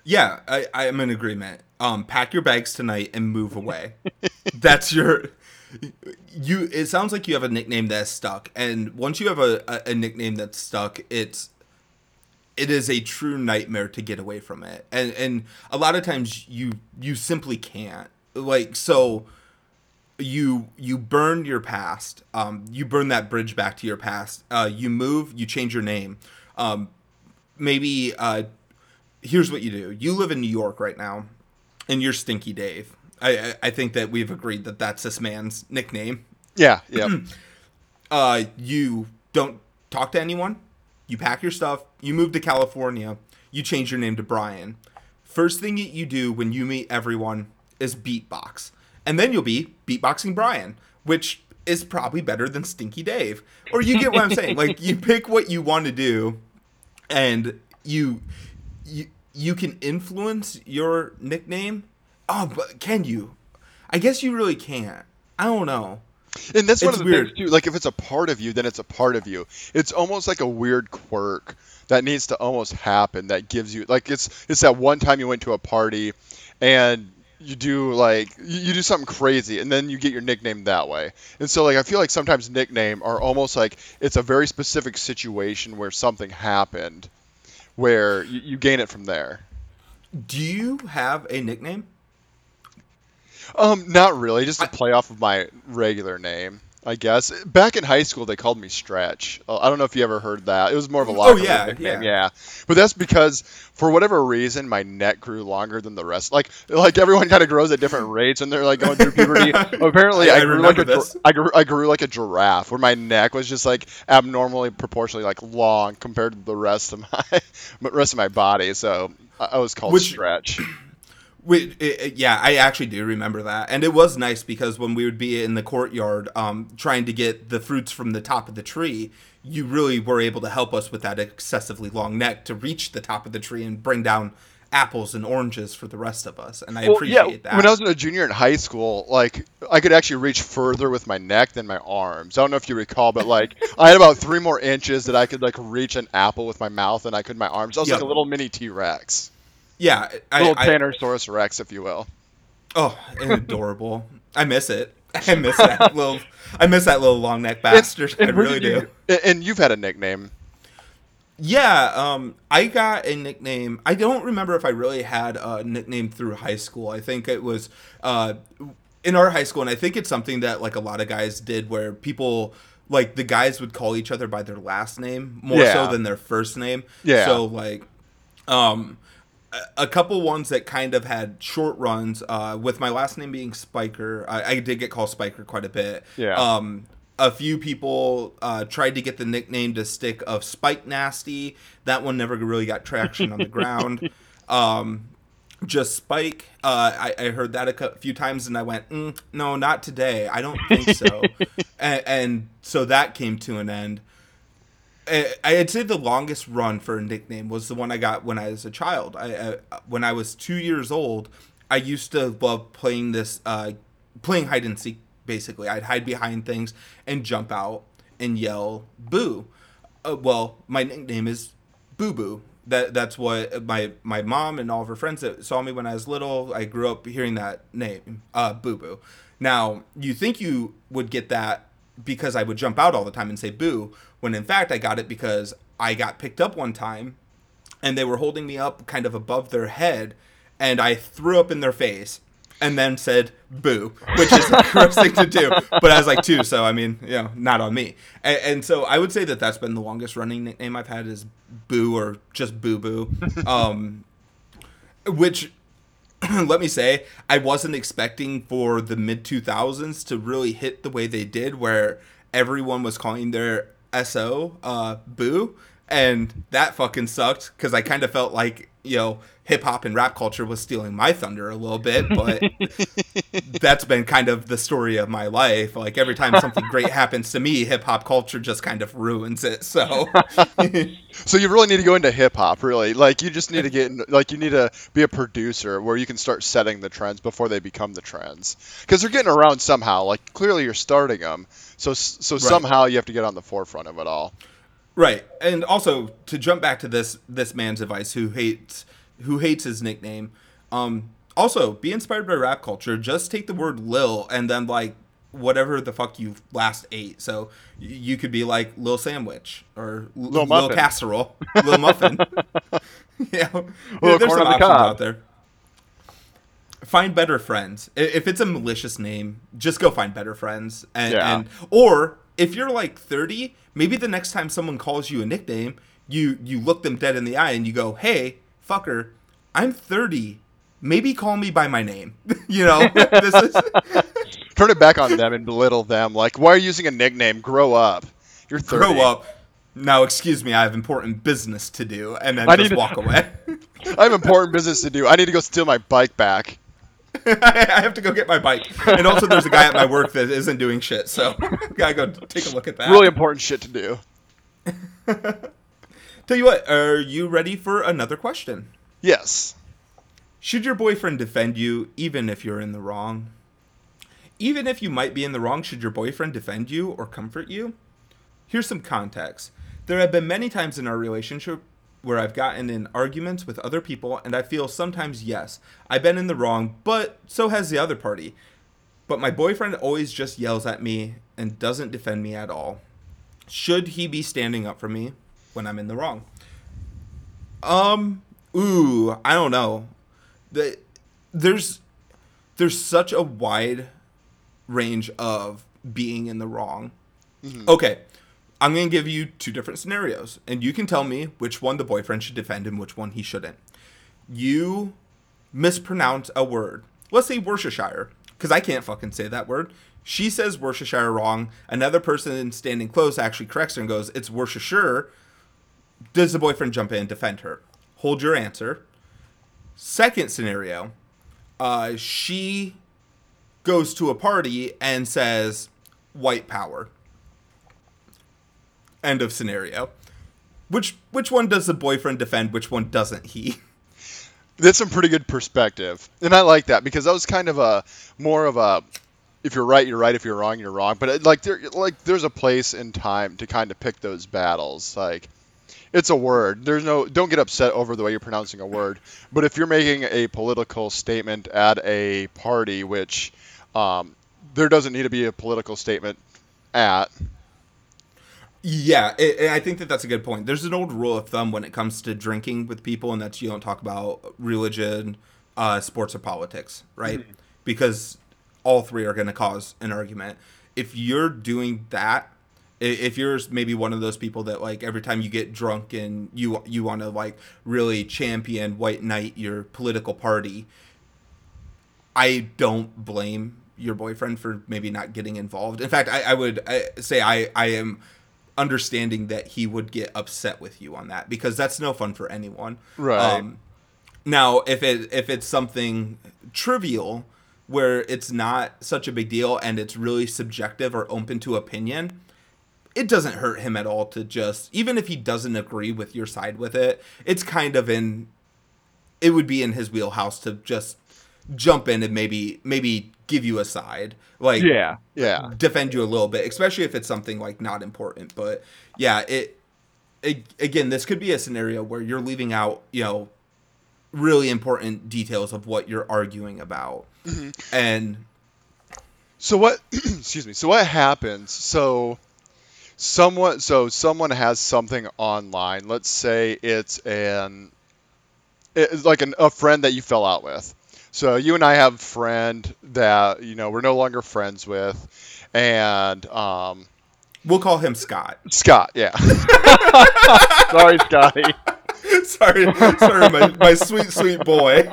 Yeah, I, I'm in agreement. Um, pack your bags tonight and move away. That's your – you. It sounds like you have a nickname that's stuck. And once you have a, a, a nickname that's stuck, it's it is a true nightmare to get away from it. And, and a lot of times you you simply can't. Like, so – You you burn your past. Um, you burn that bridge back to your past. Uh, you move. You change your name. Um, maybe uh, here's what you do. You live in New York right now, and you're Stinky Dave. I I think that we've agreed that that's this man's nickname. Yeah. Yeah. uh, you don't talk to anyone. You pack your stuff. You move to California. You change your name to Brian. First thing that you do when you meet everyone is beatbox. And then you'll be beatboxing Brian, which is probably better than Stinky Dave. Or you get what I'm saying. Like, you pick what you want to do, and you you you can influence your nickname. Oh, but can you? I guess you really can't. I don't know. And that's one it's of the weird. Things, too. Like, if it's a part of you, then it's a part of you. It's almost like a weird quirk that needs to almost happen that gives you – like, it's it's that one time you went to a party and – You do like you do something crazy, and then you get your nickname that way. And so, like, I feel like sometimes nickname are almost like it's a very specific situation where something happened, where you, you gain it from there. Do you have a nickname? Um, not really. Just to play off of my regular name, I guess. Back in high school, they called me Stretch. I don't know if you ever heard that. It was more of a locker room oh, yeah, nickname. Yeah. yeah. But that's because, for whatever reason, my neck grew longer than the rest. Like, like everyone kind of grows at different rates, and they're like going through puberty. Apparently, yeah, I, grew I, like a, I, grew, I grew like a giraffe, where my neck was just like abnormally proportionally like long compared to the rest of my rest of my body. So I was called Which, Stretch. We, it, yeah, I actually do remember that. And it was nice because when we would be in the courtyard um, trying to get the fruits from the top of the tree, you really were able to help us with that excessively long neck to reach the top of the tree and bring down apples and oranges for the rest of us. And I well, appreciate yeah, that. When I was a junior in high school, like, I could actually reach further with my neck than my arms. I don't know if you recall, but like I had about three more inches that I could like reach an apple with my mouth than I could my arms. I was yep. like a little mini T-Rex. Yeah, I, little Tyrannosaurus Rex, if you will. Oh, and adorable! I miss it. I miss that little. I miss that little long neck bastard. And, and I really you, do. And you've had a nickname. Yeah, um, I got a nickname. I don't remember if I really had a nickname through high school. I think it was uh, in our high school, and I think it's something that like a lot of guys did, where people like the guys would call each other by their last name more yeah. so than their first name. Yeah. So like, um. a couple ones that kind of had short runs, uh, with my last name being Spiker. I, I did get called Spiker quite a bit. Yeah. Um, a few people uh, tried to get the nickname to stick of Spike Nasty. That one never really got traction on the ground. Um, just Spike. Uh, I, I heard that a few times and I went, mm, no, not today. I don't think so. and, and so that came to an end. I'd say the longest run for a nickname was the one I got when I was a child. I, I when I was two years old, I used to love playing this, uh, playing hide and seek. Basically, I'd hide behind things and jump out and yell "Boo!" Uh, well, my nickname is Boo Boo. That that's what my my mom and all of her friends that saw me when I was little. I grew up hearing that name, uh, Boo Boo. Now you think you would get that because I would jump out all the time and say boo, when in fact I got it because I got picked up one time and they were holding me up kind of above their head and I threw up in their face and then said boo, which is the gross thing to do. But I was like two, so I mean, you know, not on me. And, and so I would say that that's been the longest running nickname I've had is Boo or just Boo Boo, um, which let me say, I wasn't expecting for the mid two thousands to really hit the way they did, where everyone was calling their S O uh, boo. And that fucking sucked, because I kind of felt like, you know, hip-hop and rap culture was stealing my thunder a little bit, but that's been kind of the story of my life. Like, every time something great happens to me, hip-hop culture just kind of ruins it, so. So you really need to go into hip-hop, really. Like, you just need to get in, like, you need to be a producer where you can start setting the trends before they become the trends. Because they're getting around somehow. Like, clearly you're starting them, so so right. Somehow you have to get on the forefront of it all. Right. And also to jump back to this this man's advice who hates who hates his nickname. Um, also, be inspired by rap culture. Just take the word Lil and then like whatever the fuck you last ate. So you could be like Lil Sandwich or Lil, Lil Casserole, Lil Muffin. Yeah. Well, there's some options cob. out there. Find better friends. If it's a malicious name, just go find better friends. And, yeah. and or if you're like thirty, maybe the next time someone calls you a nickname, you, you look them dead in the eye and you go, hey, fucker, I'm thirty. Maybe call me by my name. You know? This is... Turn it back on them and belittle them. Like, why are you using a nickname? Grow up. You're thirty. Grow up. Now, excuse me, I have important business to do. And then I just walk to... away. I have important business to do. I need to go steal my bike back. I have to go get my bike. And also there's a guy at my work that isn't doing shit, so gotta go take a look at that. Really important shit to do. Tell you what, are you ready for another question? Yes. Should your boyfriend defend you even if you're in the wrong? Even if you might be in the wrong, should your boyfriend defend you or comfort you? Here's some context. There have been many times in our relationship where I've gotten in arguments with other people, and I feel sometimes, yes, I've been in the wrong, but so has the other party. But my boyfriend always just yells at me and doesn't defend me at all. Should he be standing up for me when I'm in the wrong? Um, ooh, I don't know. The, there's, there's such a wide range of being in the wrong. Mm-hmm. Okay. I'm going to give you two different scenarios, and you can tell me which one the boyfriend should defend and which one he shouldn't. You mispronounce a word. Let's say Worcestershire, because I can't fucking say that word. She says Worcestershire wrong. Another person standing close actually corrects her and goes, it's Worcestershire. Does the boyfriend jump in and defend her? Hold your answer. Second scenario, uh, she goes to a party and says white power. End of scenario. Which which one does the boyfriend defend? Which one doesn't he? That's some pretty good perspective. And I like that, because that was kind of a more of a, if you're right, you're right. If you're wrong, you're wrong. But it, like, there, like there's a place in time to kind of pick those battles. Like, it's a word. There's no, don't get upset over the way you're pronouncing a word. But if you're making a political statement at a party, which um, there doesn't need to be a political statement at. Yeah, it, I think that that's a good point. There's an old rule of thumb when it comes to drinking with people, and that's you don't talk about religion, uh, sports, or politics, right? Mm-hmm. Because all three are going to cause an argument. If you're doing that, if you're maybe one of those people that, like, every time you get drunk and you you want to, like, really champion, white knight your political party, I don't blame your boyfriend for maybe not getting involved. In fact, I, I would I, say I, I am... understanding that he would get upset with you on that, because that's no fun for anyone. Right. Um, now, if it if it's something trivial where it's not such a big deal and it's really subjective or open to opinion, it doesn't hurt him at all to just, even if he doesn't agree with your side with it, it's kind of in, it would be in his wheelhouse to just jump in and maybe maybe give you a side, like yeah yeah defend you a little bit, especially if it's something like not important. But yeah, it, it again, this could be a scenario where you're leaving out, you know, really important details of what you're arguing about. Mm-hmm. And so what excuse me so what happens so someone so someone has something online, let's say it's an it's like an, a friend that you fell out with. So you and I have a friend that, you know, we're no longer friends with, and um, we'll call him Scott. Scott, yeah. Sorry, Scotty. Sorry, sorry, my, my sweet, sweet boy.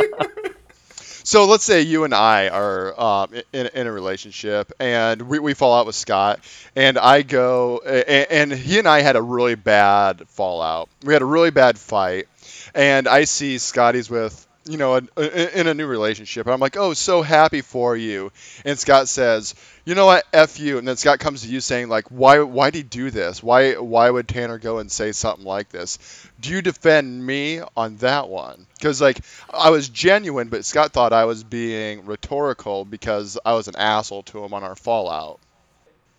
So let's say you and I are um, in, in a relationship, and we, we fall out with Scott, and I go, and, and he and I had a really bad fallout. We had a really bad fight, and I see Scotty's with, you know, a, a, in a new relationship, and I'm like, oh, so happy for you. And Scott says, you know what, F you. And then Scott comes to you saying, like, why why'd he do this? Why why would Tanner go and say something like this? Do you defend me on that one? Because, like, I was genuine, but Scott thought I was being rhetorical because I was an asshole to him on our fallout.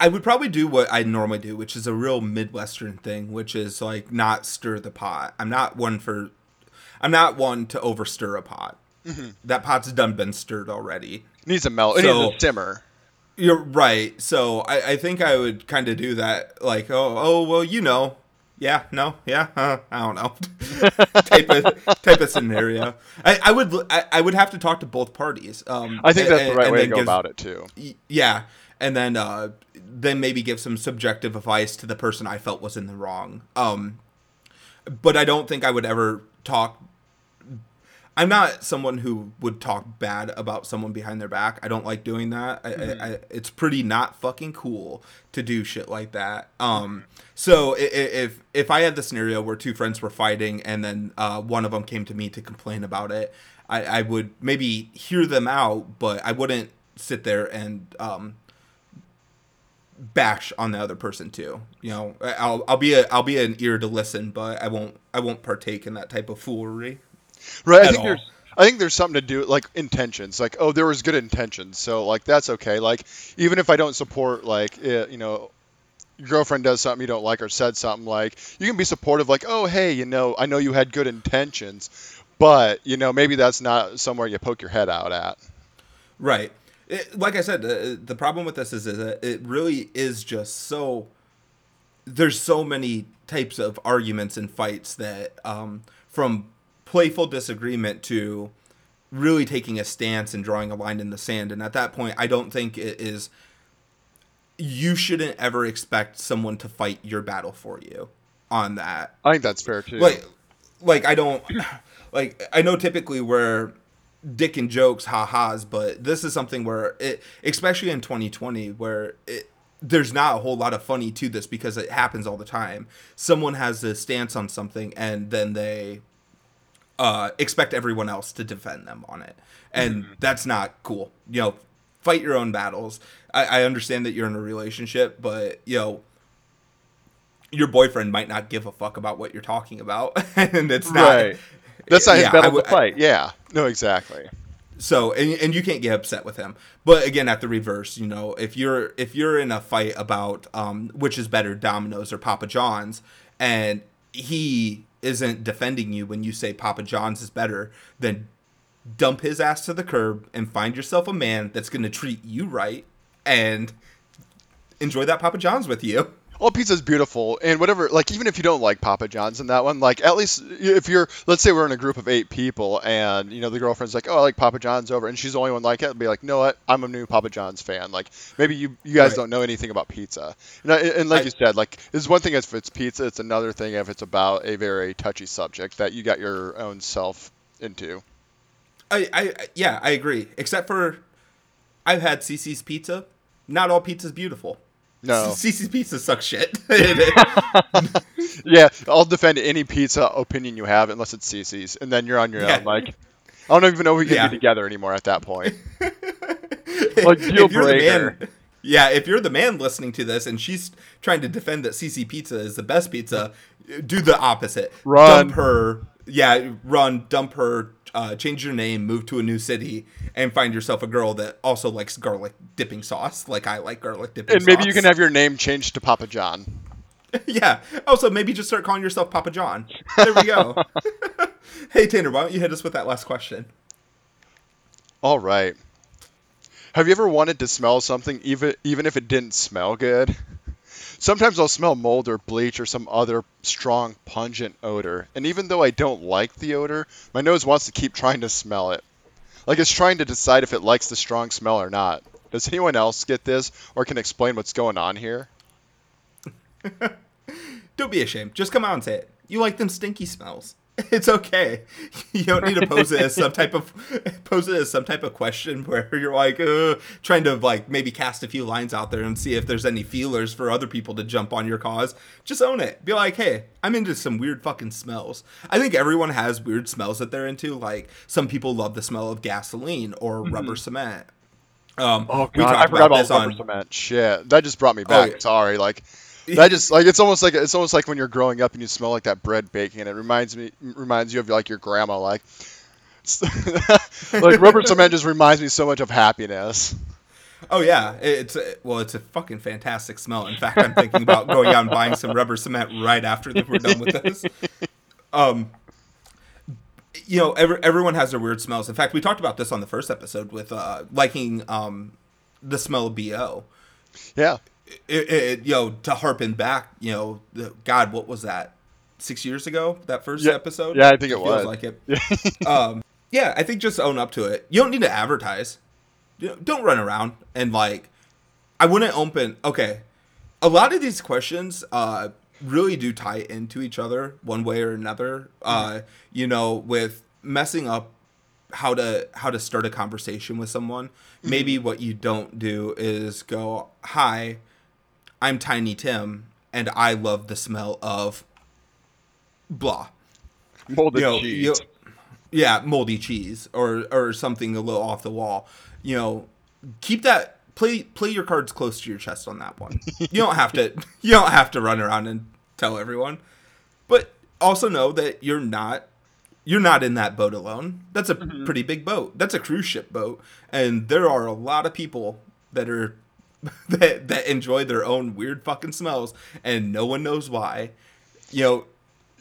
I would probably do what I normally do, which is a real Midwestern thing, which is, like, not stir the pot. I'm not one for... I'm not one to overstir a pot. Mm-hmm. That pot's done been stirred already. It needs a melt. It so, needs a simmer. You're right. So I, I think I would kind of do that. Like, oh, oh, well, you know. Yeah, no, yeah, huh, I don't know. type, of, type of scenario. I, I would I, I would have to talk to both parties. Um, I think that's and, the right way to go gives, about it, too. Yeah. And then, uh, then maybe give some subjective advice to the person I felt was in the wrong. Um, but I don't think I would ever talk... I'm not someone who would talk bad about someone behind their back. I don't like doing that. I, mm-hmm. I, I, it's pretty not fucking cool to do shit like that. Um, so if if I had the scenario where two friends were fighting and then uh, one of them came to me to complain about it, I, I would maybe hear them out, but I wouldn't sit there and um, bash on the other person too. You know, I'll I'll be a I'll be an ear to listen, but I won't I won't partake in that type of foolery. Right, I think all. there's I think there's something to do with, like, intentions. Like, oh, there was good intentions, so, like, that's okay. Like, even if I don't support, like, it, you know, your girlfriend does something you don't like or said something, like, you can be supportive, like, oh, hey, you know, I know you had good intentions, but, you know, maybe that's not somewhere you poke your head out at. Right. It, like I said, the, the problem with this is, is that it really is just so – there's so many types of arguments and fights that um, from – playful disagreement to really taking a stance and drawing a line in the sand. And at that point, I don't think it is, you shouldn't ever expect someone to fight your battle for you on that. I think that's fair too. Like, like I don't, like, I know typically we're dick and jokes, ha-has, but this is something where it, especially in twenty twenty, where it, there's not a whole lot of funny to this because it happens all the time. Someone has a stance on something and then they, Uh, expect everyone else to defend them on it. And mm-hmm. that's not cool. You know, fight your own battles. I, I understand that you're in a relationship, but, you know, your boyfriend might not give a fuck about what you're talking about. and it's right. not... That's not his yeah, battle I, to fight. I, yeah. No, exactly. So, and, and you can't get upset with him. But, again, at the reverse, you know, if you're if you're in a fight about um, which is better, Domino's or Papa John's, and he... isn't defending you when you say Papa John's is better, then dump his ass to the curb and find yourself a man that's going to treat you right and enjoy that Papa John's with you. All pizza's beautiful, and whatever, like, even if you don't like Papa John's in that one, like, at least if you're, let's say we're in a group of eight people, and, you know, the girlfriend's like, oh, I like Papa John's over, and she's the only one like it, and be like, no, what, I'm a new Papa John's fan, like, maybe you, you guys right. don't know anything about pizza, and, and like I, you said, like, it's one thing if it's pizza, it's another thing if it's about a very touchy subject that you got your own self into. I, I yeah, I agree, except for, I've had C C's Pizza, not all pizza's beautiful. No. C C's Pizza sucks shit. Yeah, I'll defend any pizza opinion you have unless it's C C's, and then you're on your yeah. own. Like, I don't even know if we can yeah. be together anymore at that point. Like, deal breaker. Yeah, if you're the man listening to this and she's trying to defend that C C Pizza is the best pizza, do the opposite. Run. Dump her. Yeah, run, dump her, uh, change your name, move to a new city, and find yourself a girl that also likes garlic dipping sauce, like I like garlic dipping and sauce. And maybe you can have your name changed to Papa John. Yeah. Also, maybe just start calling yourself Papa John. There we go. Hey, Tanner, why don't you hit us with that last question? All right. Have you ever wanted to smell something even even if it didn't smell good? Sometimes I'll smell mold or bleach or some other strong, pungent odor. And even though I don't like the odor, my nose wants to keep trying to smell it. Like it's trying to decide if it likes the strong smell or not. Does anyone else get this or can explain what's going on here? Don't be ashamed. Just come out and say it. You like them stinky smells. It's okay. You don't need to pose it as some type of pose it as some type of question where you're like uh, trying to like maybe cast a few lines out there and see if there's any feelers for other people to jump on your cause. Just own it. Be like, hey, I'm into some weird fucking smells. I think everyone has weird smells that they're into. Like some people love the smell of gasoline or mm-hmm. rubber cement. Um, oh god, I forgot about, about rubber on... cement. Shit, that just brought me back. Oh, yeah. Sorry, like. That just like it's almost like it's almost like when you're growing up and you smell like that bread baking, and it reminds me reminds you of like your grandma, like like rubber cement just reminds me so much of happiness. Oh yeah, it's a, well, it's a fucking fantastic smell. In fact, I'm thinking about going out and buying some rubber cement right after we're done with this. Um, you know, every, everyone has their weird smells. In fact, we talked about this on the first episode with uh, liking um, the smell of B O. Yeah. It, it, you know, to harpen back, you know, the, God, what was that? Six years ago, that first yeah, episode? Yeah, I think it, it was. Feels like it. um, yeah, I think just own up to it. You don't need to advertise. You know, don't run around and like, I wouldn't open. Okay, a lot of these questions uh, really do tie into each other one way or another. Uh, you know, with messing up how to how to start a conversation with someone. Maybe what you don't do is go, hi. I'm Tiny Tim, and I love the smell of blah. Moldy you know, cheese. You know, yeah, moldy cheese or or something a little off the wall. You know, keep that play play your cards close to your chest on that one. You don't have to you don't have to run around and tell everyone. But also know that you're not you're not in that boat alone. That's a mm-hmm. pretty big boat. That's a cruise ship boat, and there are a lot of people that are that that enjoy their own weird fucking smells, and no one knows why. You know,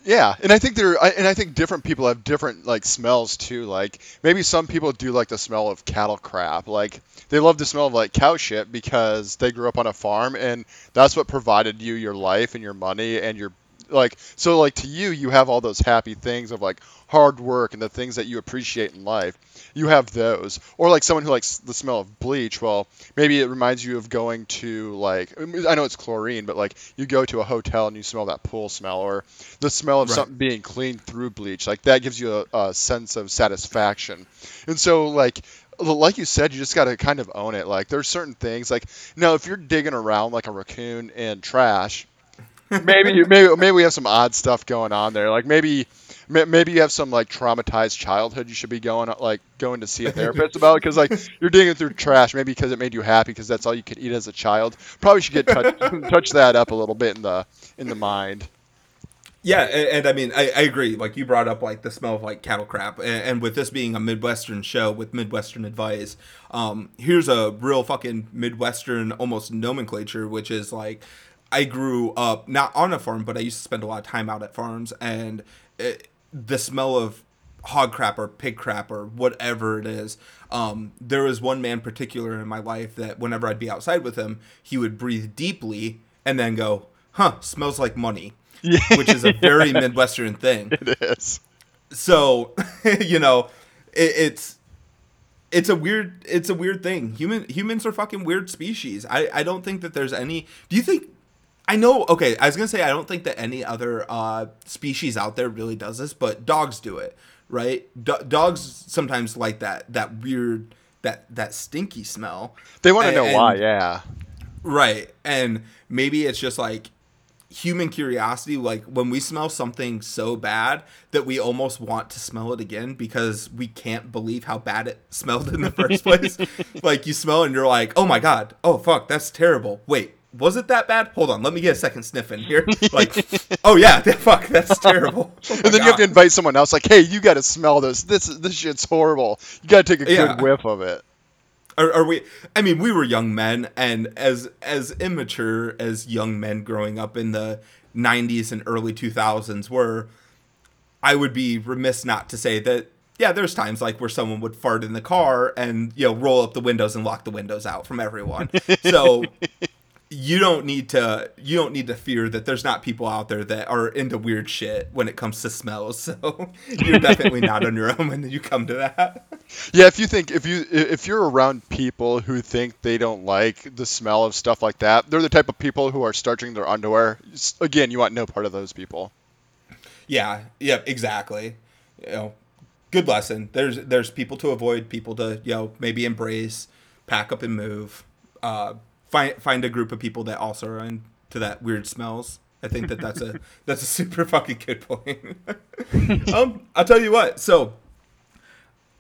yeah, and I think there, I, and I think different people have different like smells too. Like maybe some people do like the smell of cattle crap. Like they love the smell of like cow shit because they grew up on a farm, and that's what provided you your life and your money and your like. So like to you, you have all those happy things of like hard work and the things that you appreciate in life. You have those. Or like someone who likes the smell of bleach, well, maybe it reminds you of going to like, I know it's chlorine, but like you go to a hotel and you smell that pool smell or the smell of right. something being cleaned through bleach. Like that gives you a, a sense of satisfaction. And so like, like you said, you just got to kind of own it. Like there's certain things like, no, if you're digging around like a raccoon in trash, maybe you, maybe, maybe we have some odd stuff going on there. Like maybe, Maybe you have some like traumatized childhood. You should be going like going to see a therapist about because like you're digging through trash. Maybe because it made you happy because that's all you could eat as a child. Probably should get touch, touch that up a little bit in the in the mind. Yeah, and, and I mean I, I agree. Like you brought up like the smell of like cattle crap, and, and with this being a Midwestern show with Midwestern advice, um, here's a real fucking Midwestern almost nomenclature, which is like I grew up not on a farm, but I used to spend a lot of time out at farms and. It, the smell of hog crap or pig crap or whatever it is. Um, there was one man particular in my life that whenever I'd be outside with him, he would breathe deeply and then go, huh, smells like money, yeah. which is a very Midwestern thing. It is. So, you know, it, it's, it's a weird, it's a weird thing. Human humans are fucking weird species. I, I don't think that there's any, do you think, I know, okay, I was going to say I don't think that any other uh, species out there really does this, but dogs do it, right? Do- dogs sometimes like that that weird, that that stinky smell. They want to know why, yeah. Right, and maybe it's just like human curiosity, like when we smell something so bad that we almost want to smell it again because we can't believe how bad it smelled in the first place. Like you smell and you're like, oh my God, oh fuck, that's terrible, wait. Was it that bad? Hold on, let me get a second sniff in here. Like, oh yeah, fuck, that's terrible. Oh and then God. You have to invite someone else. Like, hey, you got to smell this. This this shit's horrible. You got to take a yeah. good whiff of it. Are, are we? I mean, we were young men, and as as immature as young men growing up in the nineties and early two thousands were, I would be remiss not to say that. Yeah, there's times like where someone would fart in the car and you know roll up the windows and lock the windows out from everyone. So. You don't need to. You don't need to fear that there's not people out there that are into weird shit when it comes to smells. So you're definitely not on your own when you come to that. Yeah, if you think if you if you're around people who think they don't like the smell of stuff like that, they're the type of people who are starching their underwear. Again, you want no part of those people. Yeah. Yep. Yeah, exactly. You know, good lesson. There's there's people to avoid, people to, you know, maybe embrace, pack up and move. Uh, find find a group of people that also are into that weird smells. I think that that's a that's a super fucking good point. um, I'll tell you what. So,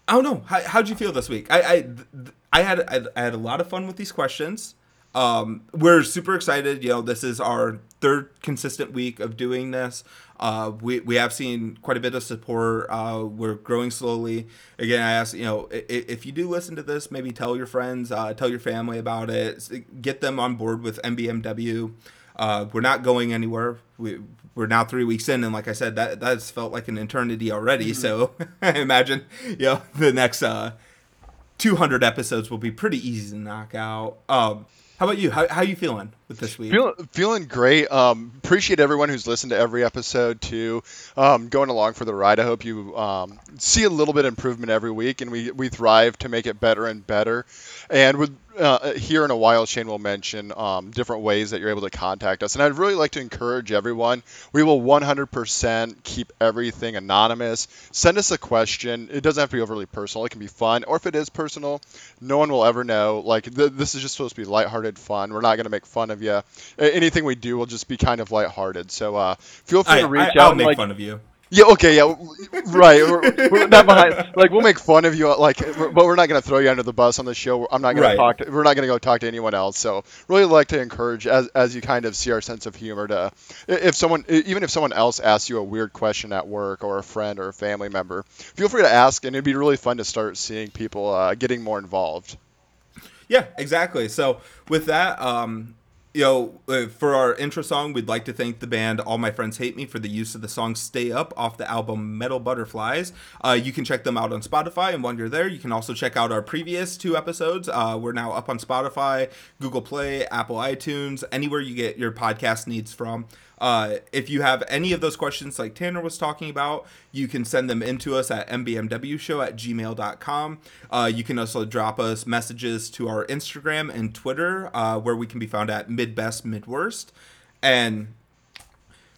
I don't know. How how'd you feel this week? I I, th- I had I, I had a lot of fun with these questions. Um, we're super excited. You know, this is our third consistent week of doing this. Uh, we we have seen quite a bit of support. Uh, we're growing slowly. Again, I ask, you know, if, if you do listen to this, maybe tell your friends, uh, tell your family about it. Get them on board with M B M W. Uh, we're not going anywhere. We, we're now three weeks in, and like I said, that that's felt like an eternity already. Mm-hmm. So I imagine, you know, the next uh, two hundred episodes will be pretty easy to knock out. Um, how about you? How how you feeling with this week? Feel, feeling great. Um, appreciate everyone who's listened to every episode too. Um, going along for the ride. I hope you um, see a little bit of improvement every week, and we we thrive to make it better and better. And with Uh, here in a while, Shane will mention um, different ways that you're able to contact us. And I'd really like to encourage everyone. We will one hundred percent keep everything anonymous. Send us a question. It doesn't have to be overly personal. It can be fun. Or if it is personal, no one will ever know. Like th- This is just supposed to be lighthearted fun. We're not going to make fun of you. Anything we do will just be kind of lighthearted. So uh, feel free I, to reach I, out. I'll and, make like, fun of you. Yeah. Okay. Yeah. Right. We're, we're not behind. Like, we'll make fun of you. Like, but we're not going to throw you under the bus on the show. I'm not going right. to talk. We're not going to go talk to anyone else. So, really like to encourage as as you kind of see our sense of humor. To if someone, even if someone else asks you a weird question at work or a friend or a family member, feel free to ask, and it'd be really fun to start seeing people uh, getting more involved. Yeah. Exactly. So with that. um You know, for our intro song, we'd like to thank the band All My Friends Hate Me for the use of the song Stay Up off the album Metal Butterflies. Uh, you can check them out on Spotify, and while you're there, you can also check out our previous two episodes. Uh, we're now up on Spotify, Google Play, Apple iTunes, anywhere you get your podcast needs from. Uh, if you have any of those questions like Tanner was talking about, you can send them into us at m b m w show at gmail dot com. Uh, you can also drop us messages to our Instagram and Twitter, uh, where we can be found at Mid Best Mid Worst. And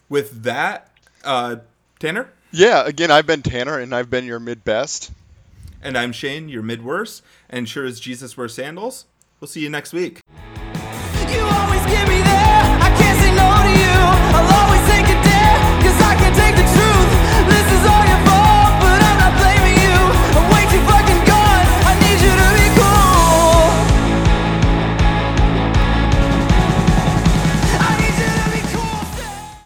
with that, uh, Tanner? Yeah, again, I've been Tanner, and I've been your Mid Best. And I'm Shane, your Mid Worst. And sure as Jesus wears sandals, we'll see you next week. You always give me